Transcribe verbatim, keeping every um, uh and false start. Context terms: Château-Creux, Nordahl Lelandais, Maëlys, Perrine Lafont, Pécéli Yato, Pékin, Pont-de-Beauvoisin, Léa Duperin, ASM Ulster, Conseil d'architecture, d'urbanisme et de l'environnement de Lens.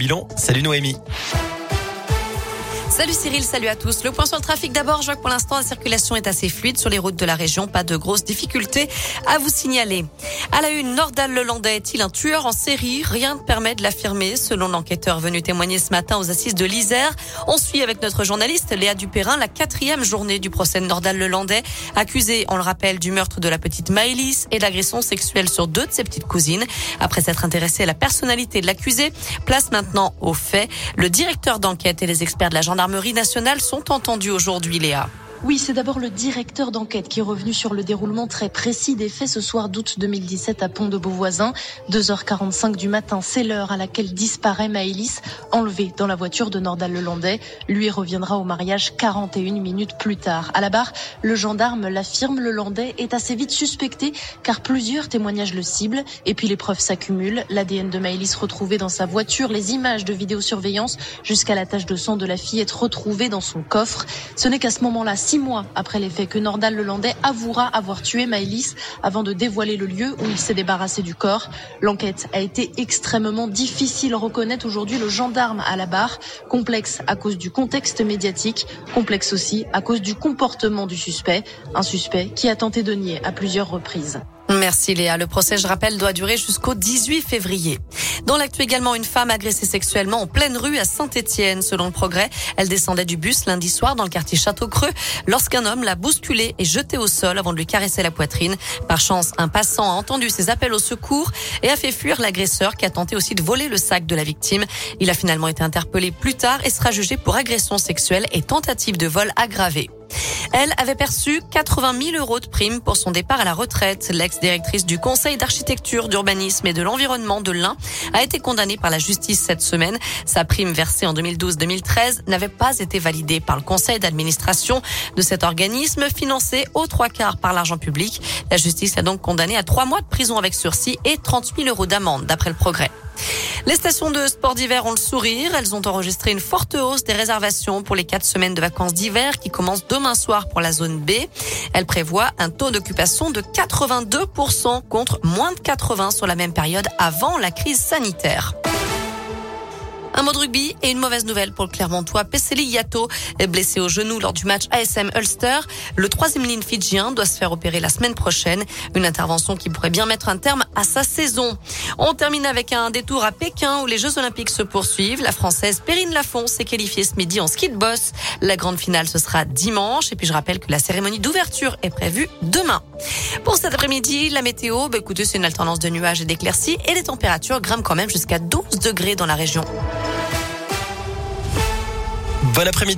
Bilan, salut Noémie. Salut Cyril, salut à tous. Le point sur le trafic d'abord, Jacques, pour l'instant la circulation est assez fluide sur les routes de la région, pas de grosses difficultés à vous signaler. À la une, Nordahl Lelandais est-il un tueur en série ? Rien ne permet de l'affirmer, selon l'enquêteur venu témoigner ce matin aux assises de l'Isère. On suit avec notre journaliste Léa Duperin la quatrième journée du procès de Nordahl Lelandais, accusé, on le rappelle, du meurtre de la petite Maëlys et d'agression sexuelle sur deux de ses petites cousines. Après s'être intéressé à la personnalité de l'accusé, place maintenant aux faits. Le directeur d'enquête et les experts de la gendarmerie nationale sont entendus aujourd'hui, Léa. Oui, c'est d'abord le directeur d'enquête qui est revenu sur le déroulement très précis des faits ce soir d'août deux mille dix-sept à Pont-de-Beauvoisin. deux heures quarante-cinq du matin, c'est l'heure à laquelle disparaît Maëlys, enlevée dans la voiture de Nordahl Lelandais. Lui reviendra au mariage quarante et une minutes plus tard. À la barre, le gendarme l'affirme, Lelandais est assez vite suspecté car plusieurs témoignages le ciblent. Et puis les preuves s'accumulent. L'A D N de Maëlys retrouvé dans sa voiture, les images de vidéosurveillance jusqu'à la tache de sang de la fillette retrouvée dans son coffre. Ce n'est qu'à ce moment-là, six mois après les faits, que Nordahl Lelandais avouera avoir tué Maëlys avant de dévoiler le lieu où il s'est débarrassé du corps. L'enquête a été extrêmement difficile, reconnaît aujourd'hui le gendarme à la barre. Complexe à cause du contexte médiatique, complexe aussi à cause du comportement du suspect. Un suspect qui a tenté de nier à plusieurs reprises. Merci Léa. Le procès, je rappelle, doit durer jusqu'au dix-huit février. Dans l'actu également, une femme agressée sexuellement en pleine rue à Saint-Étienne. Selon le Progrès, elle descendait du bus lundi soir dans le quartier Château-Creux lorsqu'un homme l'a bousculée et jetée au sol avant de lui caresser la poitrine. Par chance, un passant a entendu ses appels au secours et a fait fuir l'agresseur qui a tenté aussi de voler le sac de la victime. Il a finalement été interpellé plus tard et sera jugé pour agression sexuelle et tentative de vol aggravée. Elle avait perçu quatre-vingt mille euros de prime pour son départ à la retraite. L'ex-directrice du Conseil d'architecture, d'urbanisme et de l'environnement de Lens a été condamnée par la justice cette semaine. Sa prime versée en deux mille douze deux mille treize n'avait pas été validée par le conseil d'administration de cet organisme, financé aux trois quarts par l'argent public. La justice l'a donc condamnée à trois mois de prison avec sursis et trente mille euros d'amende, d'après le Progrès. Les stations de sport d'hiver ont le sourire. Elles ont enregistré une forte hausse des réservations pour les quatre semaines de vacances d'hiver qui commencent demain soir pour la zone B. Elles prévoient un taux d'occupation de quatre-vingt-deux pour cent contre moins de quatre-vingts pour cent sur la même période avant la crise sanitaire. Un mot de rugby et une mauvaise nouvelle pour le Clermontois Pécéli Yato, blessé au genou lors du match A S M Ulster. Le troisième ligne fidjien doit se faire opérer la semaine prochaine. Une intervention qui pourrait bien mettre un terme à sa saison. On termine avec un détour à Pékin où les Jeux Olympiques se poursuivent. La Française Perrine Lafont s'est qualifiée ce midi en ski de boss. La grande finale, ce sera dimanche. Et puis je rappelle que la cérémonie d'ouverture est prévue demain. Pour cet après-midi, la météo, bah écoutez, c'est une alternance de nuages et d'éclaircies. Et les températures grimpent quand même jusqu'à douze degrés dans la région. Bon après-midi.